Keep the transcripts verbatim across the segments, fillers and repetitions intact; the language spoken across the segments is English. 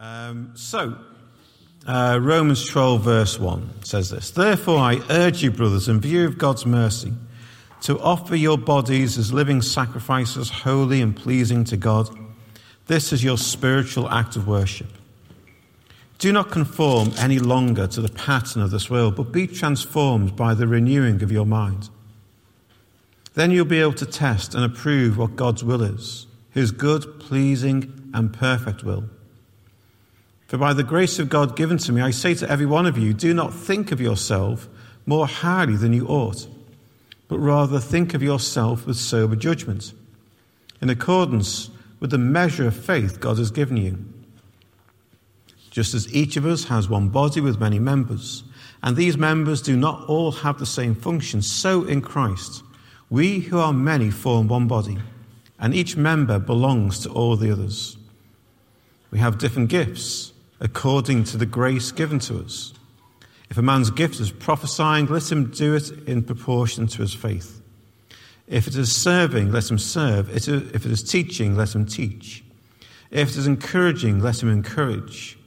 Um, so, uh, Romans twelve verse one says this. Therefore I urge you, brothers, in view of God's mercy, to offer your bodies as living sacrifices, holy and pleasing to God. This is your spiritual act of worship. Do not conform any longer to the pattern of this world, but be transformed by the renewing of your mind. Then you'll be able to test and approve what God's will is, his good, pleasing, and perfect will. For by the grace of God given to me, I say to every one of you, do not think of yourself more highly than you ought, but rather think of yourself with sober judgment, in accordance with the measure of faith God has given you. Just as each of us has one body with many members, and these members do not all have the same function, so in Christ, we who are many form one body, and each member belongs to all the others. We have different gifts according to the grace given to us. If a man's gift is prophesying, let him do it in proportion to his faith. If it is serving, let him serve. If it is teaching, let him teach. If it is encouraging, let him encourage.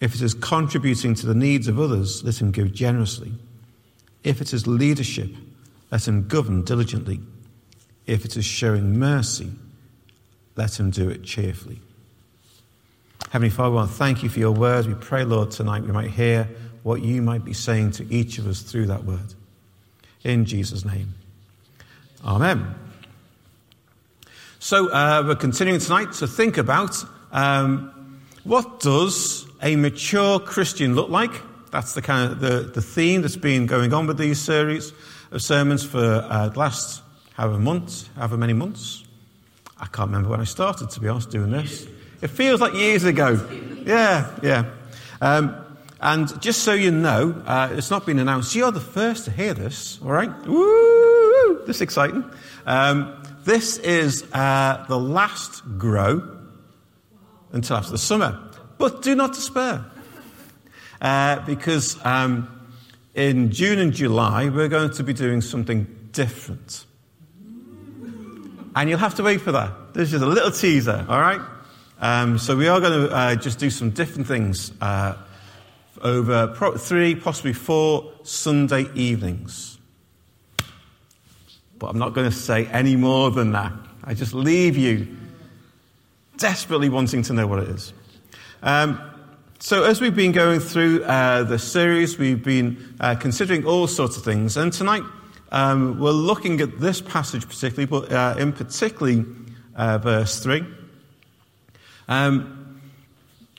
If it is contributing to the needs of others, let him give generously. If it is leadership, let him govern diligently. If it is showing mercy, let him do it cheerfully. Heavenly Father, we want to thank you for your words. We pray, Lord, tonight we might hear what you might be saying to each of us through that word. In Jesus' name. Amen. So uh, we're continuing tonight to think about um, what does a mature Christian look like? That's the kind of the, the theme that's been going on with these series of sermons for uh, the last however months, however many months. I can't remember when I started, to be honest, doing this. It feels like years ago. Yeah, yeah. Um, and just so you know, uh, it's not been announced. You're the first to hear this, all right? Woo! This is exciting. Um, this is uh, the last grow until after the summer. But do not despair. Uh, because... Um, In June and July, we're going to be doing something different. And you'll have to wait for that. This is a little teaser, all right? Um, so we are going to uh, just do some different things uh, over pro- three, possibly four Sunday evenings. But I'm not going to say any more than that. I just leave you desperately wanting to know what it is. Um So as we've been going through uh, the series, we've been uh, considering all sorts of things. And tonight, um, we're looking at this passage particularly, but uh, in particularly uh, verse three. Um,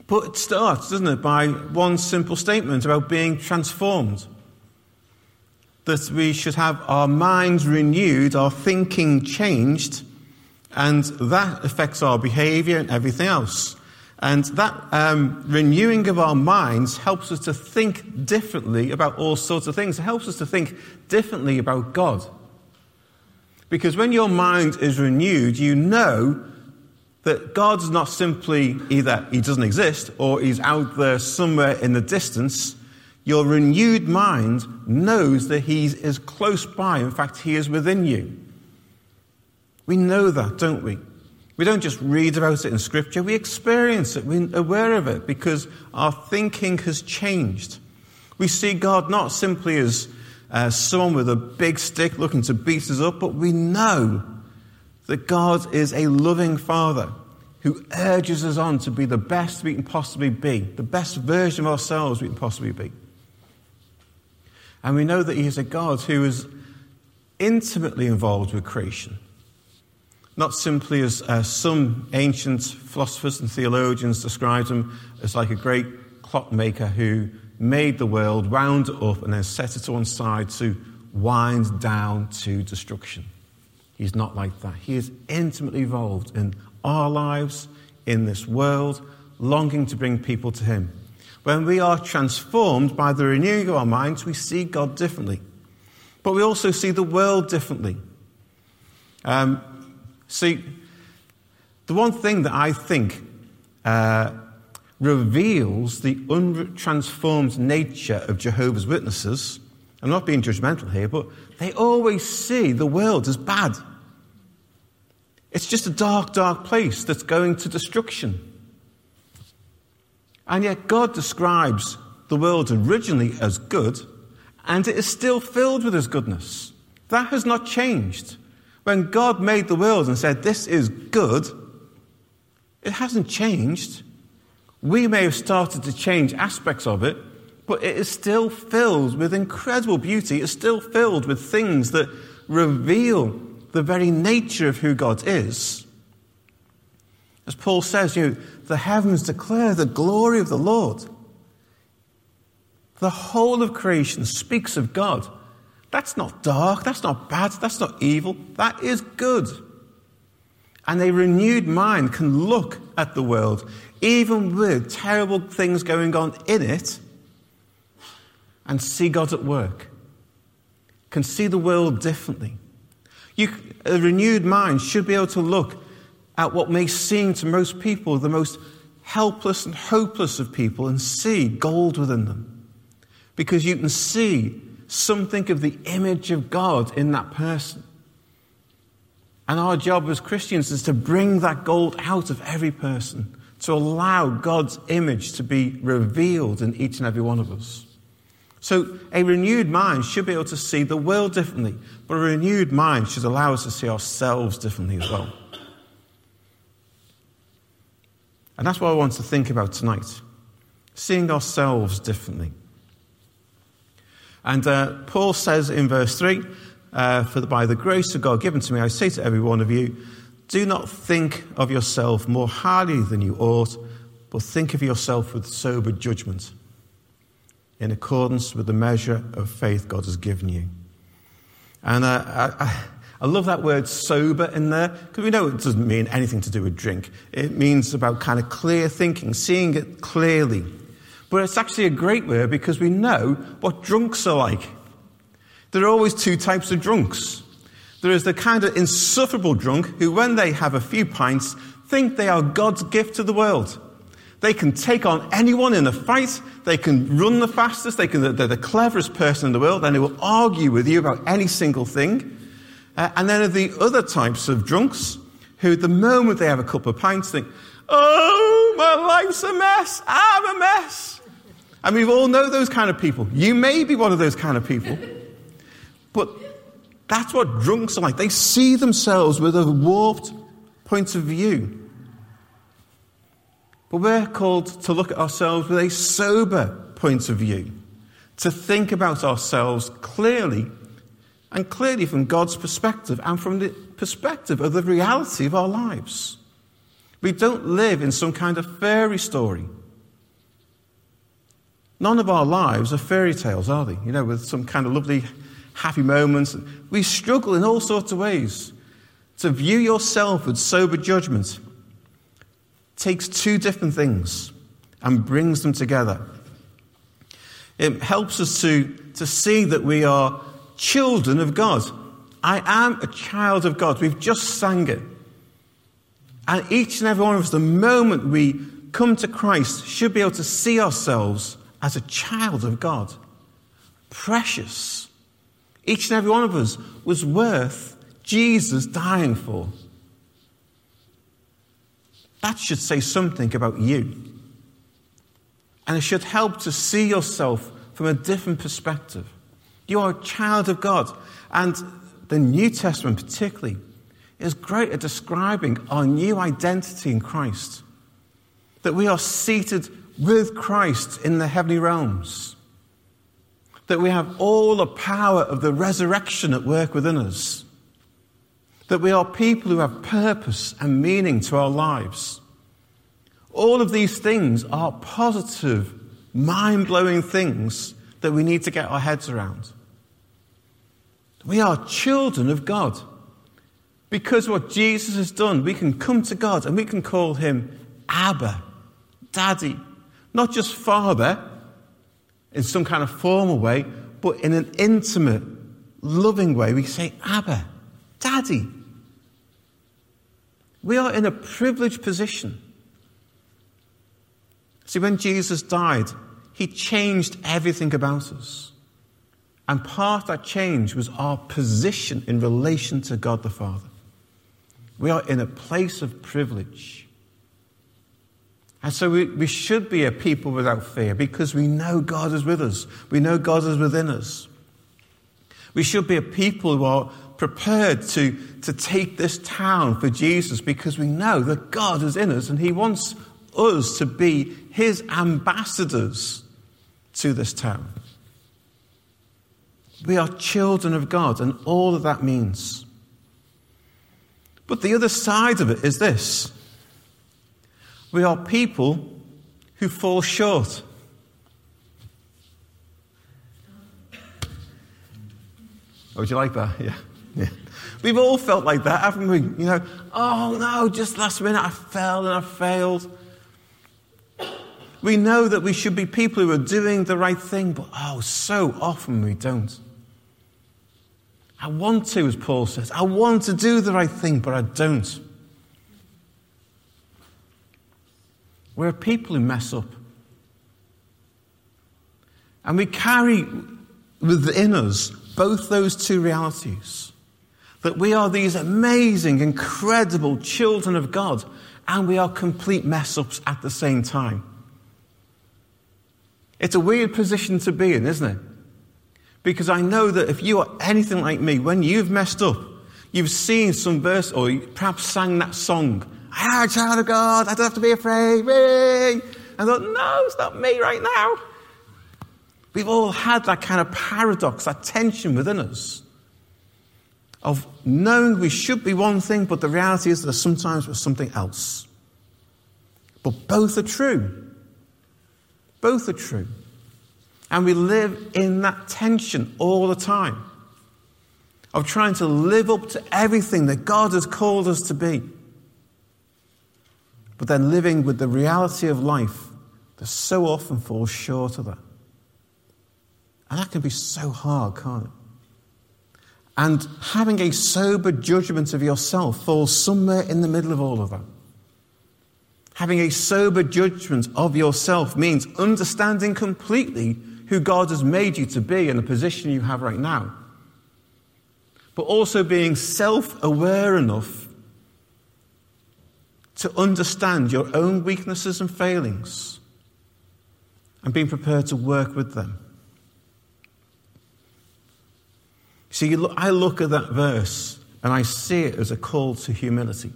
but it starts, doesn't it, by one simple statement about being transformed. That we should have our minds renewed, our thinking changed, and that affects our behaviour and everything else. And that um, renewing of our minds helps us to think differently about all sorts of things. It helps us to think differently about God. Because when your mind is renewed, you know that God's not simply either he doesn't exist or he's out there somewhere in the distance. Your renewed mind knows that he is close by. In fact, he is within you. We know that, don't we? We don't just read about it in Scripture, we experience it, we're aware of it, because our thinking has changed. We see God not simply as uh, someone with a big stick looking to beat us up, but we know that God is a loving Father who urges us on to be the best we can possibly be, the best version of ourselves we can possibly be. And we know that he is a God who is intimately involved with creation. Not simply as uh, some ancient philosophers and theologians described him, as like a great clockmaker who made the world, wound it up, and then set it to one side to wind down to destruction. He's not like that. He is intimately involved in our lives, in this world, longing to bring people to him. When we are transformed by the renewing of our minds, we see God differently. But we also see the world differently. Um... See, the one thing that I think uh, reveals the untransformed nature of Jehovah's Witnesses, I'm not being judgmental here, but they always see the world as bad. It's just a dark, dark place that's going to destruction. And yet God describes the world originally as good, and it is still filled with his goodness. That has not changed. When God made the world and said, this is good, it hasn't changed. We may have started to change aspects of it, but it is still filled with incredible beauty. It's still filled with things that reveal the very nature of who God is. As Paul says, you know, the heavens declare the glory of the Lord. The whole of creation speaks of God. That's not dark, that's not bad, that's not evil, that is good. And a renewed mind can look at the world, even with terrible things going on in it, and see God at work. Can see the world differently. You, a renewed mind should be able to look at what may seem to most people the most helpless and hopeless of people and see gold within them. Because you can see something of the image of God in that person. And our job as Christians is to bring that gold out of every person, to allow God's image to be revealed in each and every one of us. So a renewed mind should be able to see the world differently, but a renewed mind should allow us to see ourselves differently as well. And that's what I want to think about tonight, seeing ourselves differently. And uh, Paul says in verse three, uh, for the, by the grace of God given to me, I say to every one of you, do not think of yourself more highly than you ought, but think of yourself with sober judgment, in accordance with the measure of faith God has given you. And uh, I, I love that word sober in there, because we know it doesn't mean anything to do with drink. It means about kind of clear thinking, seeing it clearly. But it's actually a great word because we know what drunks are like. There are always two types of drunks. There is the kind of insufferable drunk who, when they have a few pints, think they are God's gift to the world. They can take on anyone in a fight. They can run the fastest. They can, they're the cleverest person in the world, and they will argue with you about any single thing. Uh, and then are the other types of drunks who, the moment they have a couple of pints, think, oh, my life's a mess. I'm a mess. And we all know those kind of people. You may be one of those kind of people. But that's what drunks are like. They see themselves with a warped point of view. But we're called to look at ourselves with a sober point of view, to think about ourselves clearly, and clearly from God's perspective and from the perspective of the reality of our lives. We don't live in some kind of fairy story. None of our lives are fairy tales, are they? You know, with some kind of lovely, happy moments. We struggle in all sorts of ways. To view yourself with sober judgment takes two different things and brings them together. It helps us to, to see that we are children of God. I am a child of God. We've just sang it. And each and every one of us, the moment we come to Christ, should be able to see ourselves as a child of God. Precious. Each and every one of us was worth Jesus dying for. That should say something about you. And it should help to see yourself from a different perspective. You are a child of God. And the New Testament particularly is great at describing our new identity in Christ. That we are seated with Christ in the heavenly realms. That we have all the power of the resurrection at work within us. That we are people who have purpose and meaning to our lives. All of these things are positive, mind-blowing things that we need to get our heads around. We are children of God. Because of what Jesus has done, we can come to God and we can call him Abba, Daddy. Not just Father, in some kind of formal way, but in an intimate, loving way, we say Abba, Daddy. We are in a privileged position. See, when Jesus died, he changed everything about us. And part of that change was our position in relation to God the Father. We are in a place of privilege. And so we, we should be a people without fear because we know God is with us. We know God is within us. We should be a people who are prepared to, to take this town for Jesus because we know that God is in us and he wants us to be his ambassadors to this town. We are children of God and all that that means. But the other side of it is this. We are people who fall short. Oh, would you like that? Yeah. yeah. We've all felt like that, haven't we? You know, oh no, just last minute I fell and I failed. We know that we should be people who are doing the right thing, but oh, so often we don't. I want to, as Paul says, I want to do the right thing, but I don't. We're people who mess up. And we carry within us both those two realities. That we are these amazing, incredible children of God, and we are complete mess-ups at the same time. It's a weird position to be in, isn't it? Because I know that if you are anything like me, when you've messed up, you've seen some verse, or you perhaps sang that song, I'm a child of God, I don't have to be afraid. Yay! I thought, no, it's not me right now. We've all had that kind of paradox, that tension within us of knowing we should be one thing, but the reality is that sometimes we're something else. But both are true. Both are true. And we live in that tension all the time of trying to live up to everything that God has called us to be. But then living with the reality of life that so often falls short of that. And that can be so hard, can't it? And having a sober judgment of yourself falls somewhere in the middle of all of that. Having a sober judgment of yourself means understanding completely who God has made you to be and the position you have right now. But also being self-aware enough to understand your own weaknesses and failings and being prepared to work with them. See, you look, I look at that verse and I see it as a call to humility.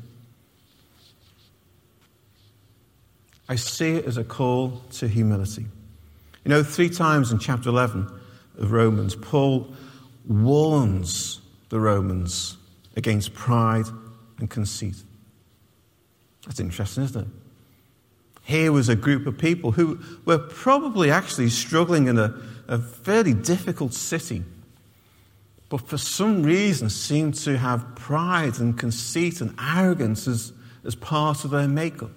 I see it as a call to humility. You know, three times in chapter eleven of Romans, Paul warns the Romans against pride and conceit. That's interesting, isn't it? Here was a group of people who were probably actually struggling in a, a fairly difficult city, but for some reason seemed to have pride and conceit and arrogance as, as part of their makeup.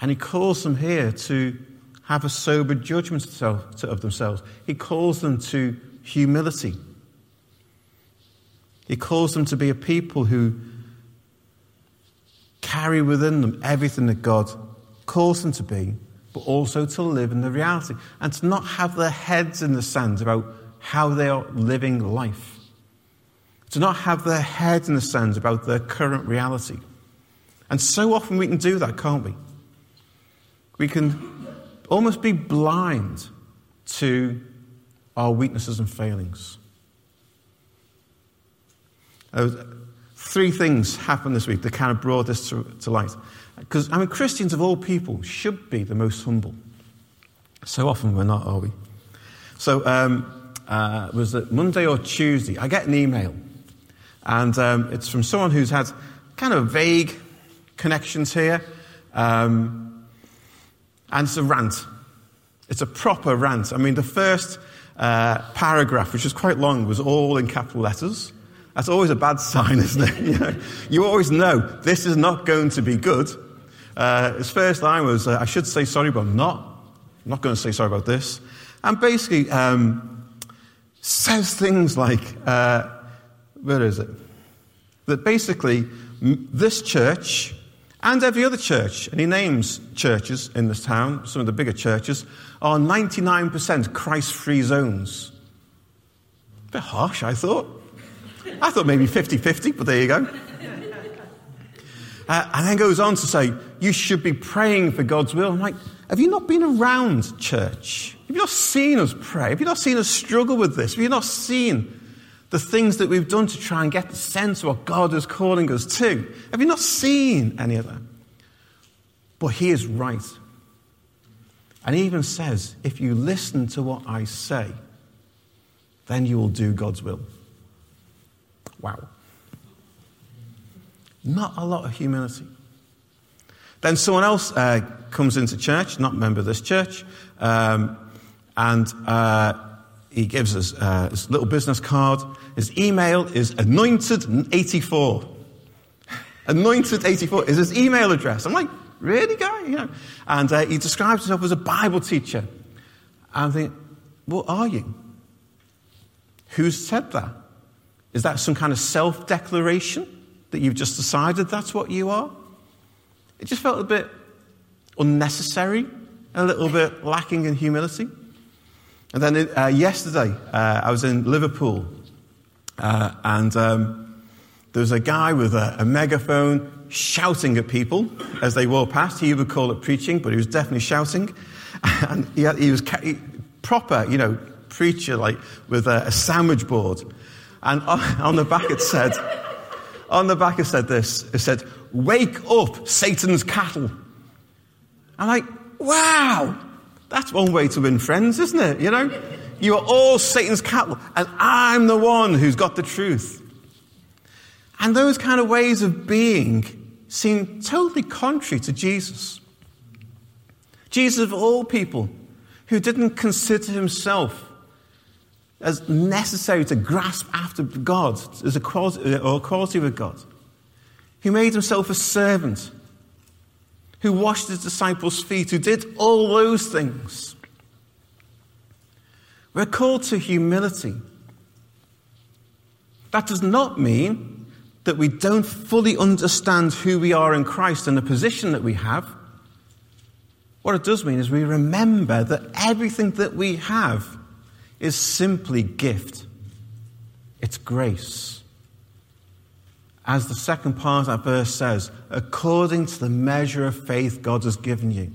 And he calls them here to have a sober judgment of themselves. He calls them to humility. He calls them to be a people who carry within them everything that God calls them to be, but also to live in the reality and to not have their heads in the sand about how they are living life. To not have their heads in the sand about their current reality. And so often we can do that, can't we? We can almost be blind to our weaknesses and failings. I was, Three things happened this week that kind of brought this to, to light. Because, I mean, Christians of all people should be the most humble. So often we're not, are we? So, um, uh, was it Monday or Tuesday? I get an email. And um, it's from someone who's had kind of vague connections here. Um, and it's a rant. It's a proper rant. I mean, the first uh, paragraph, which was quite long, was all in capital letters. That's always a bad sign, isn't it? You know, you always know this is not going to be good. Uh, his first line was, uh, I should say sorry, but I'm not. I'm not going to say sorry about this. And basically um, says things like, uh, where is it? That basically this church and every other church, and he names churches in this town, some of the bigger churches, are ninety-nine percent Christ-free zones. A bit harsh, I thought. I thought maybe fifty-fifty, but there you go. Uh, and then goes on to say, you should be praying for God's will. I'm like, have you not been around church? Have you not seen us pray? Have you not seen us struggle with this? Have you not seen the things that we've done to try and get the sense of what God is calling us to? Have you not seen any of that? But he is right. And he even says, if you listen to what I say, then you will do God's will. Wow. Not a lot of humility. Then someone else uh, comes into church, not a member of this church, um, and uh, he gives us uh, his little business card. His email is anointed eighty-four. anointed eighty-four is his email address. I'm like, really, guy? You know. And uh, he describes himself as a Bible teacher. And I think, what are you? Who said that? Is that some kind of self-declaration that you've just decided that's what you are? It just felt a bit unnecessary, a little bit lacking in humility. And then uh, yesterday, uh, I was in Liverpool, uh, and um, there was a guy with a, a megaphone shouting at people as they walked past. He would call it preaching, but he was definitely shouting. And he, had, he was ca- he, proper, you know, preacher, like with a, a sandwich board. And on, on the back it said... On the back it said this, it said, wake up, Satan's cattle. I'm like, wow, that's one way to win friends, isn't it? You know, you are all Satan's cattle, and I'm the one who's got the truth. And those kind of ways of being seem totally contrary to Jesus. Jesus, of all people, who didn't consider himself as necessary to grasp after God, as a quality, or equality with God, who made himself a servant, who washed his disciples' feet, who did all those things. We're called to humility. That does not mean that we don't fully understand who we are in Christ and the position that we have. What it does mean is we remember that everything that we have is simply gift. It's grace. As the second part of that verse says, according to the measure of faith God has given you.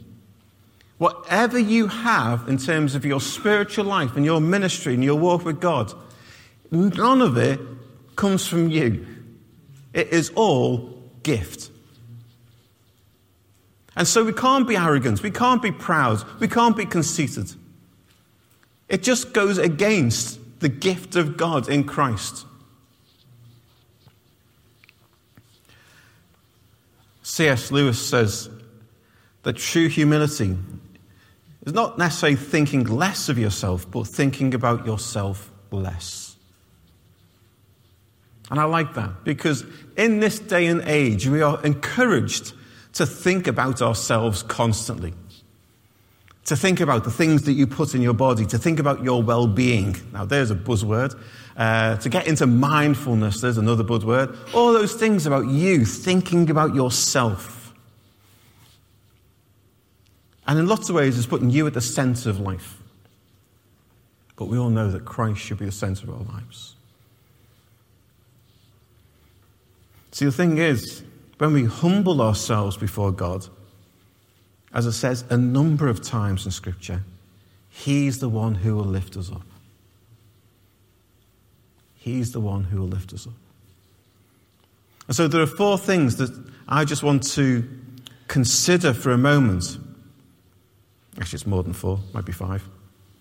Whatever you have in terms of your spiritual life and your ministry and your walk with God, none of it comes from you. It is all gift. And so we can't be arrogant, we can't be proud, we can't be conceited. It just goes against the gift of God in Christ. C S Lewis says that true humility is not necessarily thinking less of yourself, but thinking about yourself less. And I like that, because in this day and age, we are encouraged to think about ourselves constantly. To think about the things that you put in your body, to think about your well-being. Now, there's a buzzword. Uh, to get into mindfulness, there's another buzzword. All those things about you, thinking about yourself. And in lots of ways, it's putting you at the centre of life. But we all know that Christ should be the centre of our lives. See, the thing is, when we humble ourselves before God, as it says a number of times in Scripture, he's the one who will lift us up. He's the one who will lift us up. And so there are four things that I just want to consider for a moment. Actually, it's more than four, might be five.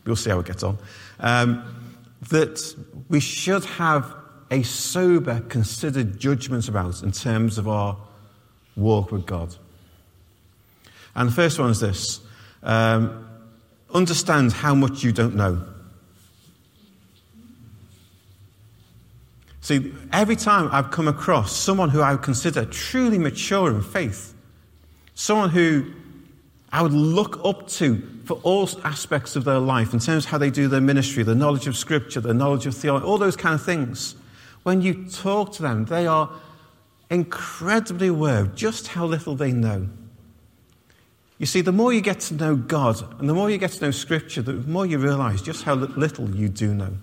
We'll see how it gets on. Um, that we should have a sober, considered judgment about in terms of our walk with God. And the first one is this. Um, understand how much you don't know. See, every time I've come across someone who I would consider truly mature in faith, someone who I would look up to for all aspects of their life in terms of how they do their ministry, their knowledge of Scripture, their knowledge of theology, all those kind of things, when you talk to them, they are incredibly aware of just how little they know. You see, the more you get to know God and the more you get to know Scripture, the more you realise just how little you do know.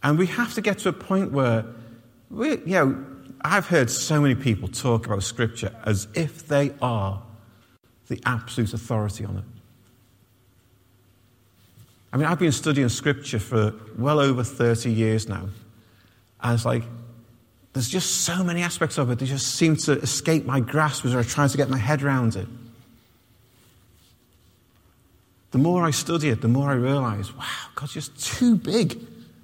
And we have to get to a point where, we, you know, I've heard so many people talk about Scripture as if they are the absolute authority on it. I mean, I've been studying Scripture for well over thirty years now. And it's like, there's just so many aspects of it that just seem to escape my grasp as I try to get my head around it. The more I study it, the more I realize, wow, God's just too big.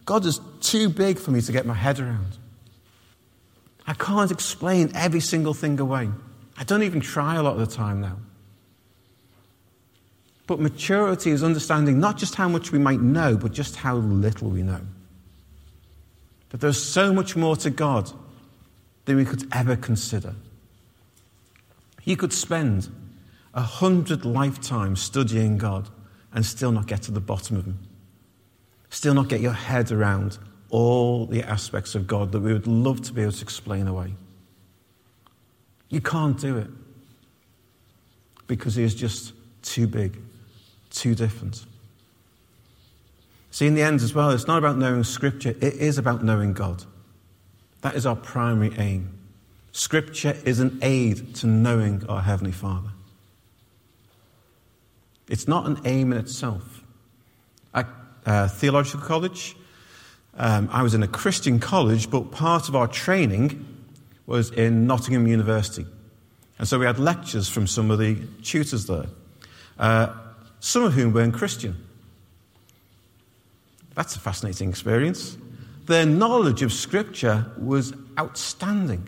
God is too big for me to get my head around. I can't explain every single thing away. I don't even try a lot of the time now. But maturity is understanding not just how much we might know, but just how little we know. That there's so much more to God than we could ever consider. You could spend a hundred lifetimes studying God and still not get to the bottom of him. Still not get your head around all the aspects of God that we would love to be able to explain away. You can't do it because he is just too big, too different. See, in the end as well, it's not about knowing Scripture, it is about knowing God. That is our primary aim. Scripture is an aid to knowing our Heavenly Father. It's not an aim in itself. At uh, theological college, um, I was in a Christian college, but part of our training was in Nottingham University. And so we had lectures from some of the tutors there, uh, some of whom weren't Christian. That's a fascinating experience. Their knowledge of Scripture was outstanding.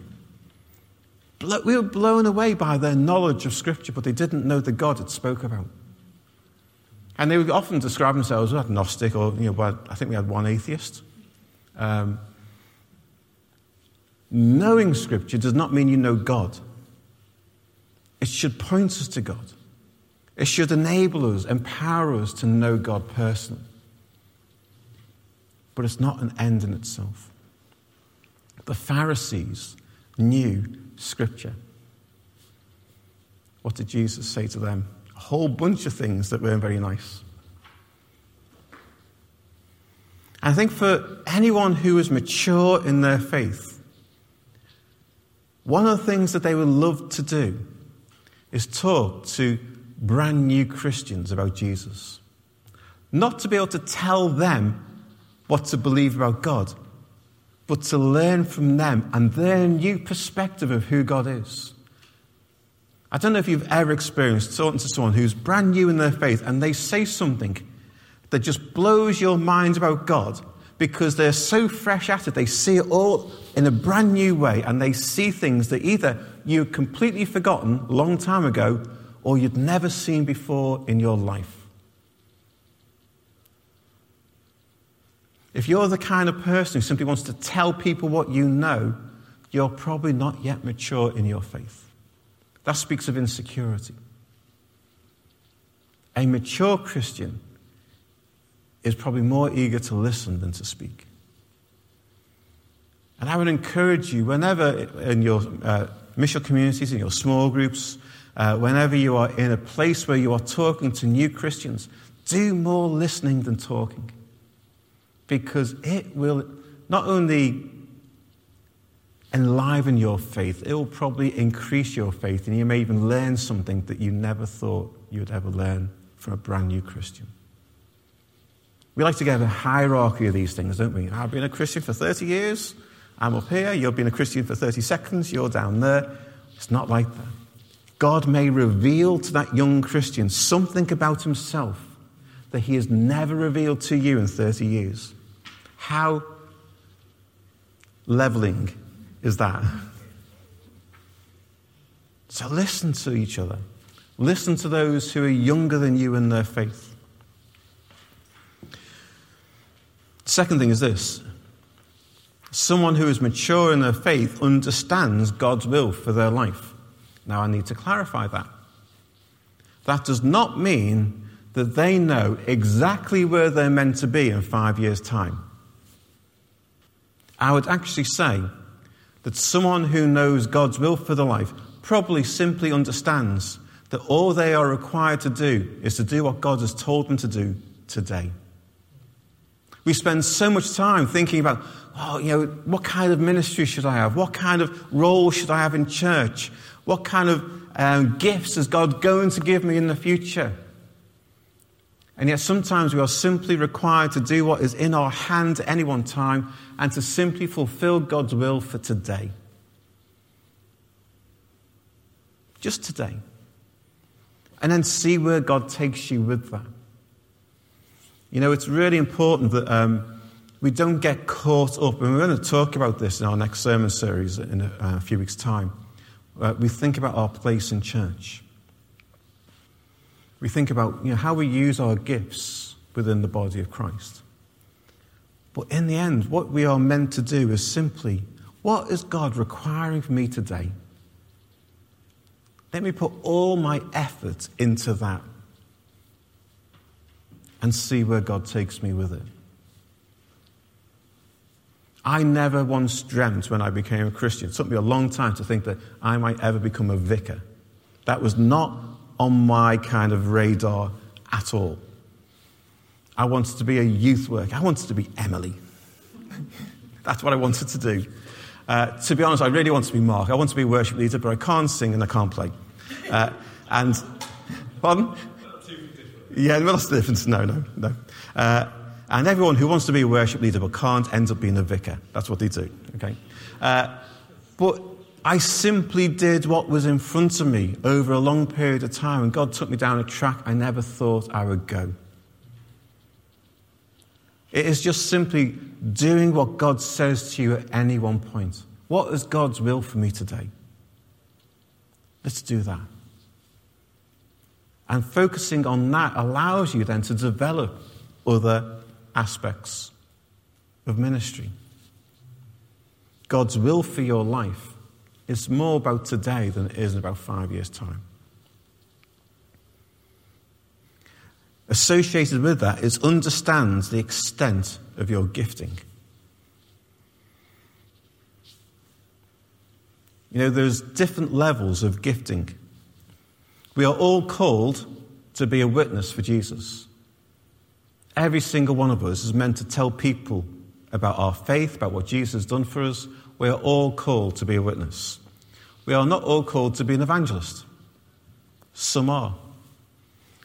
We were blown away by their knowledge of Scripture, but they didn't know the God it spoke about. And they would often describe themselves as agnostic, or you know, I think we had one atheist. Um, knowing Scripture does not mean you know God. It should point us to God. It should enable us, empower us to know God personally. But it's not an end in itself. The Pharisees knew Scripture. What did Jesus say to them? A whole bunch of things that weren't very nice. I think for anyone who is mature in their faith, one of the things that they would love to do is talk to brand new Christians about Jesus. Not to be able to tell them what to believe about God, but to learn from them and their new perspective of who God is. I don't know if you've ever experienced talking to someone who's brand new in their faith and they say something that just blows your mind about God because they're so fresh at it. They see it all in a brand new way and they see things that either you've completely forgotten a long time ago or you'd never seen before in your life. If you're the kind of person who simply wants to tell people what you know, you're probably not yet mature in your faith. That speaks of insecurity. A mature Christian is probably more eager to listen than to speak. And I would encourage you, whenever in your uh, mission communities, in your small groups, uh, whenever you are in a place where you are talking to new Christians, do more listening than talking. Because it will not only enliven your faith, it will probably increase your faith, and you may even learn something that you never thought you would ever learn from a brand new Christian. We like to get a hierarchy of these things, don't we? I've been a Christian for thirty years, I'm up here, you've been a Christian for thirty seconds, you're down there. It's not like that. God may reveal to that young Christian something about himself that he has never revealed to you in thirty years. How leveling is that? So listen to each other. Listen to those who are younger than you in their faith. Second thing is this. Someone who is mature in their faith understands God's will for their life. Now I need to clarify that. That does not mean that they know exactly where they're meant to be in five years' time. I would actually say that someone who knows God's will for their life probably simply understands that all they are required to do is to do what God has told them to do today. We spend so much time thinking about, oh, you know, what kind of ministry should I have? What kind of role should I have in church? What kind of um, gifts is God going to give me in the future? And yet sometimes we are simply required to do what is in our hand at any one time and to simply fulfill God's will for today. Just today. And then see where God takes you with that. You know, it's really important that um, we don't get caught up, and we're going to talk about this in our next sermon series in a, uh, a few weeks' time. Uh, we think about our place in church. We think about, you know, how we use our gifts within the body of Christ. But in the end, what we are meant to do is simply, what is God requiring of me today? Let me put all my effort into that and see where God takes me with it. I never once dreamt when I became a Christian. It took me a long time to think that I might ever become a vicar. That was not on my kind of radar at all. I wanted to be a youth worker. I wanted to be Emily. That's what I wanted to do. Uh, to be honest, I really wanted to be Mark. I wanted to be a worship leader, but I can't sing and I can't play. Uh, and, pardon? Yeah, that's the difference. No, no, no. Uh, and everyone who wants to be a worship leader but can't ends up being a vicar. That's what they do, okay? Uh, but I simply did what was in front of me over a long period of time, and God took me down a track I never thought I would go. It is just simply doing what God says to you at any one point. What is God's will for me today? Let's do that. And focusing on that allows you then to develop other aspects of ministry. God's will for your life is more about today than it is in about five years' time. Associated with that is understand the extent of your gifting. You know, there's different levels of gifting. We are all called to be a witness for Jesus. Every single one of us is meant to tell people about our faith, about what Jesus has done for us. We are all called to be a witness. We are not all called to be an evangelist. Some are.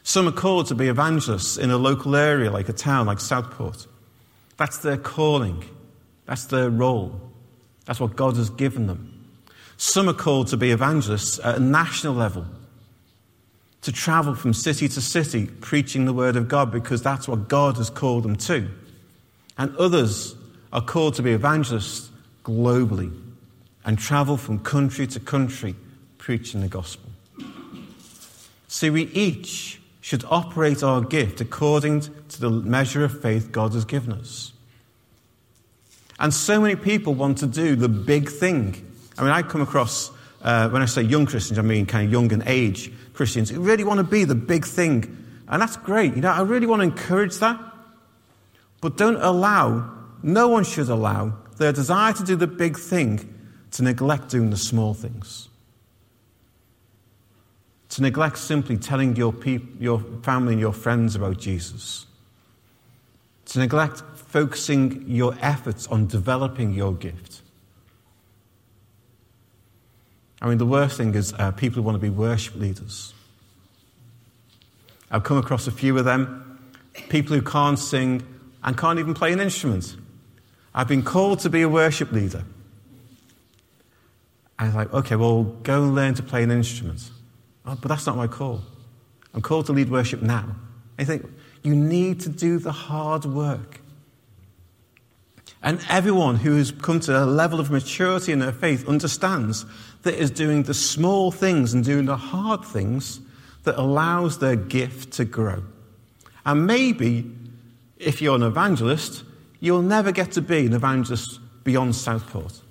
Some are called to be evangelists in a local area, like a town, like Southport. That's their calling. That's their role. That's what God has given them. Some are called to be evangelists at a national level, to travel from city to city, preaching the word of God, because that's what God has called them to. And others are called to be evangelists globally and travel from country to country preaching the gospel. See, we each should operate our gift according to the measure of faith God has given us. And so many people want to do the big thing. I mean, I come across, uh, when I say young Christians, I mean kind of young in age Christians who really want to be the big thing. And that's great. You know, I really want to encourage that. But don't allow, no one should allow their desire to do the big thing to neglect doing the small things. To neglect simply telling your peop- your family and your friends about Jesus. To neglect focusing your efforts on developing your gift. I mean, the worst thing is uh, people who want to be worship leaders. I've come across a few of them, people who can't sing and can't even play an instrument. I've been called to be a worship leader. I was like, okay, well, go and learn to play an instrument. Oh, but that's not my call. I'm called to lead worship now. And you think, you need to do the hard work. And everyone who has come to a level of maturity in their faith understands that it is doing the small things and doing the hard things that allows their gift to grow. And maybe, if you're an evangelist, you'll never get to be an evangelist beyond Southport.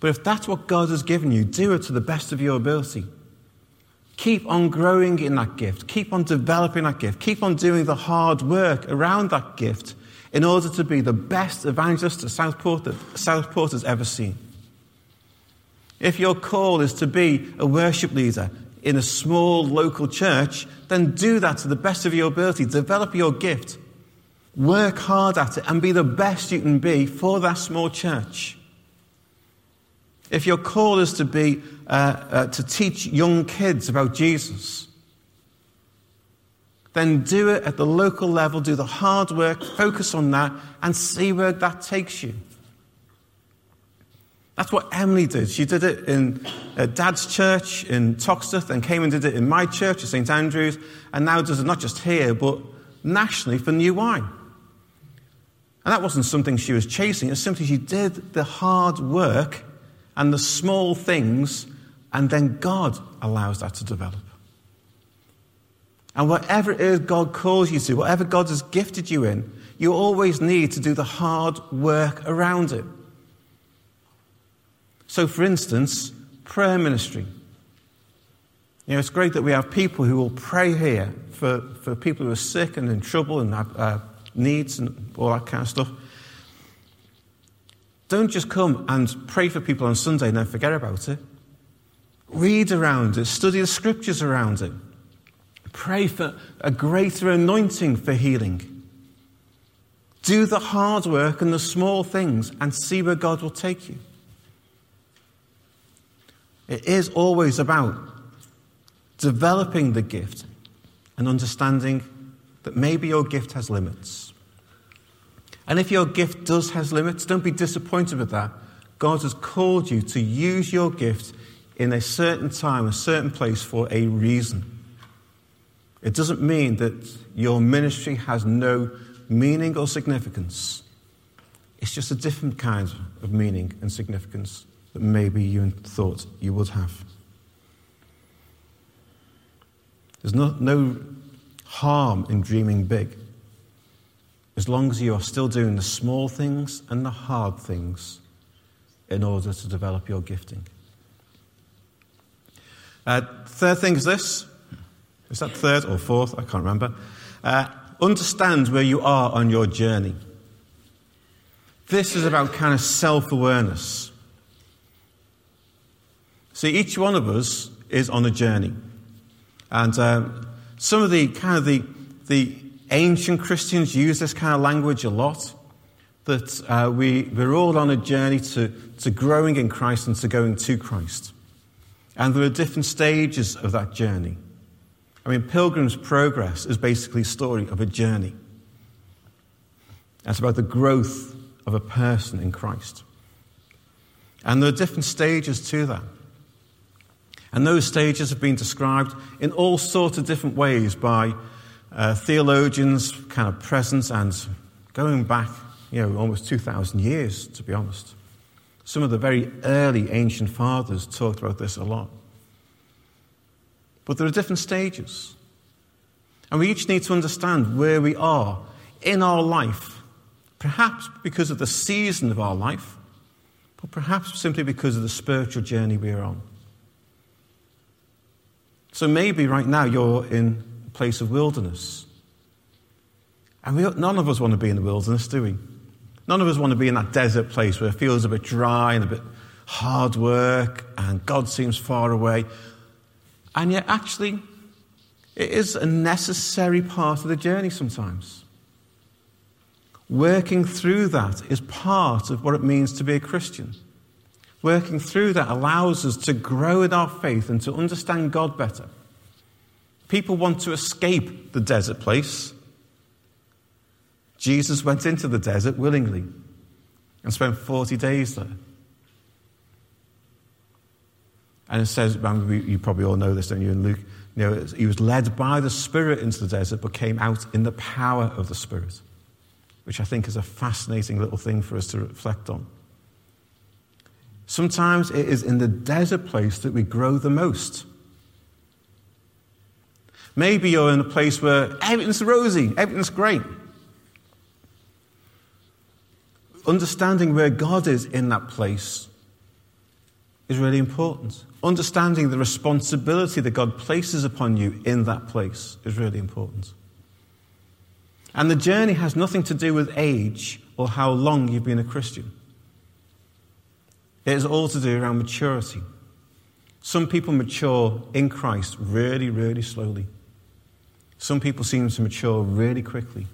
But if that's what God has given you, do it to the best of your ability. Keep on growing in that gift. Keep on developing that gift. Keep on doing the hard work around that gift in order to be the best evangelist at Southport that Southport has ever seen. If your call is to be a worship leader in a small local church, then do that to the best of your ability. Develop your gift. Work hard at it and be the best you can be for that small church. If your call is to be uh, uh, to teach young kids about Jesus, then do it at the local level, do the hard work, focus on that, and see where that takes you. That's what Emily did. She did it in uh, Dad's church in Toxteth and came and did it in my church at Saint Andrews, and now does it not just here, but nationally for New Wine. And that wasn't something she was chasing. It's simply she did the hard work and the small things, and then God allows that to develop. And whatever it is God calls you to, whatever God has gifted you in, you always need to do the hard work around it. So, for instance, prayer ministry. You know, it's great that we have people who will pray here for, for people who are sick and in trouble and have uh, needs and all that kind of stuff. Don't just come and pray for people on Sunday and then forget about it. Read around it, study the scriptures around it. Pray for a greater anointing for healing. Do the hard work and the small things and see where God will take you. It is always about developing the gift and understanding that maybe your gift has limits. And if your gift does has limits, don't be disappointed with that. God has called you to use your gift in a certain time, a certain place for a reason. It doesn't mean that your ministry has no meaning or significance. It's just a different kind of meaning and significance that maybe you thought you would have. There's not, no harm in dreaming big, as long as you are still doing the small things and the hard things in order to develop your gifting. Uh, third thing is this. Is that third or fourth? I can't remember. Uh, understand where you are on your journey. This is about kind of self-awareness. See, each one of us is on a journey. And um, some of the kind of the... the ancient Christians use this kind of language a lot, that uh, we, we're all on a journey to, to growing in Christ and to going to Christ. And there are different stages of that journey. I mean, Pilgrim's Progress is basically a story of a journey. That's about the growth of a person in Christ. And there are different stages to that. And those stages have been described in all sorts of different ways by Uh, theologians, kind of present and going back, you know, almost two thousand years, to be honest. Some of the very early ancient fathers talked about this a lot. But there are different stages. And we each need to understand where we are in our life, perhaps because of the season of our life, but perhaps simply because of the spiritual journey we are on. So maybe right now you're in place of wilderness. And we, none of us want to be in the wilderness, do we? None of us want to be in that desert place where it feels a bit dry and a bit hard work and God seems far away. And yet actually, it is a necessary part of the journey sometimes. Working through that is part of what it means to be a Christian. Working through that allows us to grow in our faith and to understand God better. People want to escape the desert place. Jesus went into the desert willingly and spent forty days there. And it says, you probably all know this, don't you, in Luke, you know, he was led by the Spirit into the desert but came out in the power of the Spirit, which I think is a fascinating little thing for us to reflect on. Sometimes it is in the desert place that we grow the most. Maybe you're in a place where everything's rosy, everything's great. Understanding where God is in that place is really important. Understanding the responsibility that God places upon you in that place is really important. And the journey has nothing to do with age or how long you've been a Christian. It is all to do around maturity. Some people mature in Christ really, really slowly. Some people seem to mature really quickly.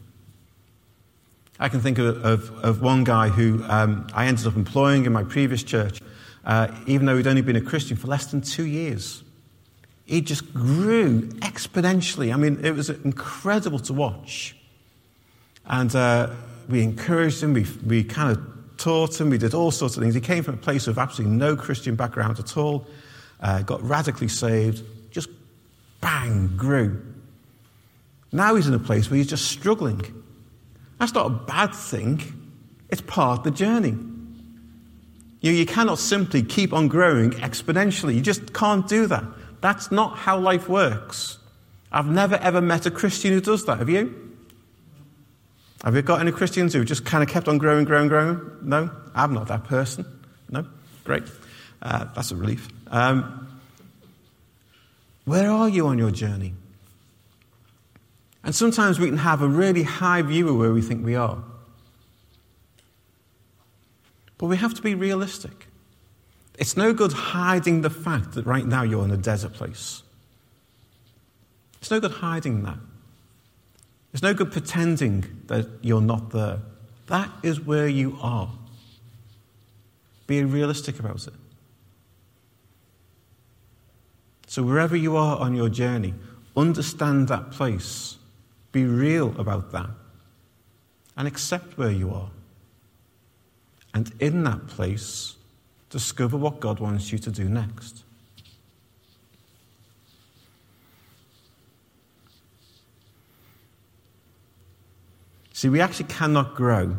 I can think of, of, of one guy who um, I ended up employing in my previous church, uh, even though he'd only been a Christian for less than two years. He just grew exponentially. I mean, it was incredible to watch. And uh, we encouraged him, we, we kind of taught him, we did all sorts of things. He came from a place of absolutely no Christian background at all, uh, got radically saved, just bang, grew. Now he's in a place where he's just struggling. That's not a bad thing. It's part of the journey. You, you cannot simply keep on growing exponentially. You just can't do that. That's not how life works. I've never, ever met a Christian who does that. Have you? Have you got any Christians who just kind of kept on growing, growing, growing? No, I'm not that person. No? Great. Uh, that's a relief. Um, where are you on your journey? And sometimes we can have a really high view of where we think we are. But we have to be realistic. It's no good hiding the fact that right now you're in a desert place. It's no good hiding that. It's no good pretending that you're not there. That is where you are. Be realistic about it. So wherever you are on your journey, understand that place. Be real about that and accept where you are. And in that place, discover what God wants you to do next. See, we actually cannot grow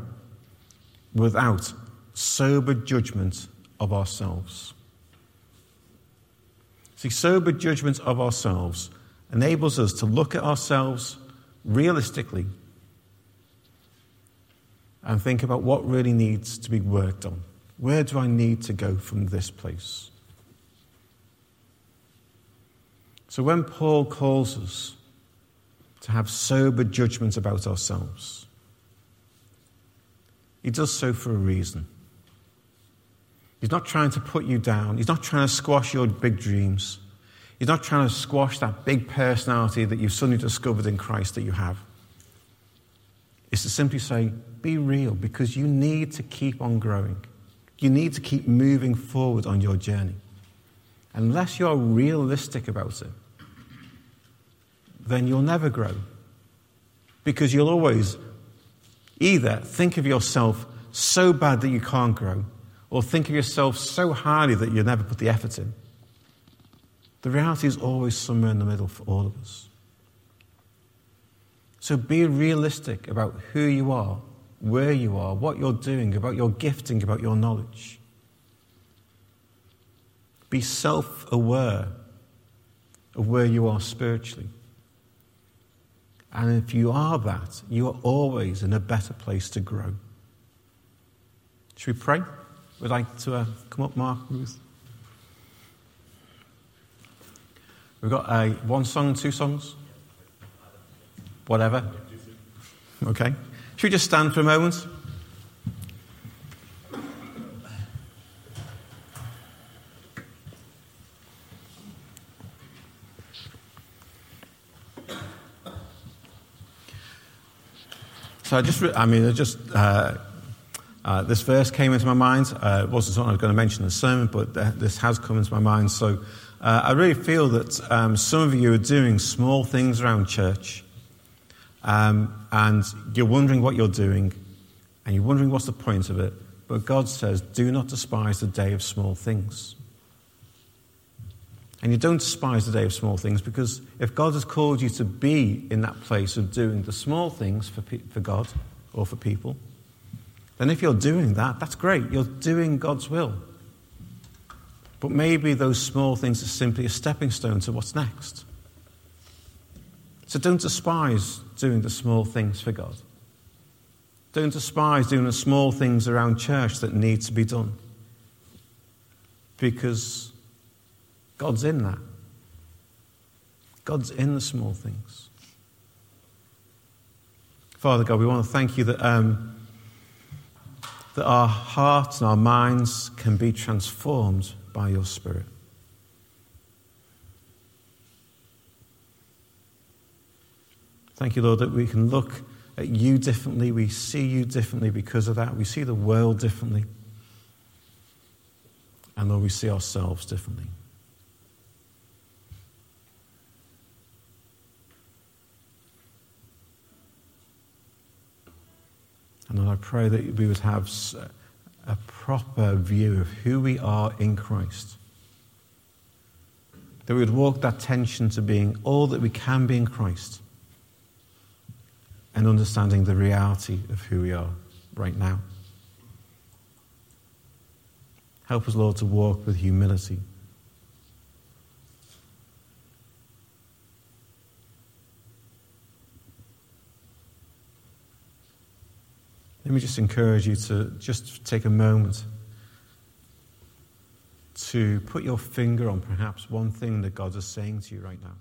without sober judgment of ourselves. See, sober judgment of ourselves enables us to look at ourselves realistically and think about what really needs to be worked on. Where do I need to go from this place? So when Paul calls us to have sober judgment about ourselves, he does so for a reason. He's not trying to put you down. He's not trying to squash your big dreams. He's not trying to squash that big personality that you've suddenly discovered in Christ that you have. It's to simply say, be real, because you need to keep on growing. You need to keep moving forward on your journey. Unless you're realistic about it, then you'll never grow. Because you'll always either think of yourself so bad that you can't grow, or think of yourself so highly that you'll never put the effort in. The reality is always somewhere in the middle for all of us. So be realistic about who you are, where you are, what you're doing, about your gifting, about your knowledge. Be self-aware of where you are spiritually. And if you are that, you are always in a better place to grow. Should we pray? Would like to uh, come up, Mark, Ruth? We've got uh, one song, two songs? Whatever. Okay. Should we just stand for a moment? So I just, re- I mean, I just, uh, uh, this verse came into my mind. Uh, it wasn't something I was going to mention in the sermon, but th- this has come into my mind, so... Uh, I really feel that um, some of you are doing small things around church um, and you're wondering what you're doing and you're wondering what's the point of it. But God says, do not despise the day of small things. And you don't despise the day of small things, because if God has called you to be in that place of doing the small things for, pe- for God or for people, then if you're doing that, that's great. You're doing God's will. But maybe those small things are simply a stepping stone to what's next. So don't despise doing the small things for God. Don't despise doing the small things around church that need to be done. Because God's in that. God's in the small things. Father God, we want to thank you that... Um, that our hearts and our minds can be transformed by your Spirit. Thank you, Lord, that we can look at you differently. We see you differently because of that. We see the world differently. And Lord, we see ourselves differently. And Lord, I pray that we would have a proper view of who we are in Christ. That we would walk that tension to being all that we can be in Christ and understanding the reality of who we are right now. Help us, Lord, to walk with humility. Let me just encourage you to just take a moment to put your finger on perhaps one thing that God is saying to you right now.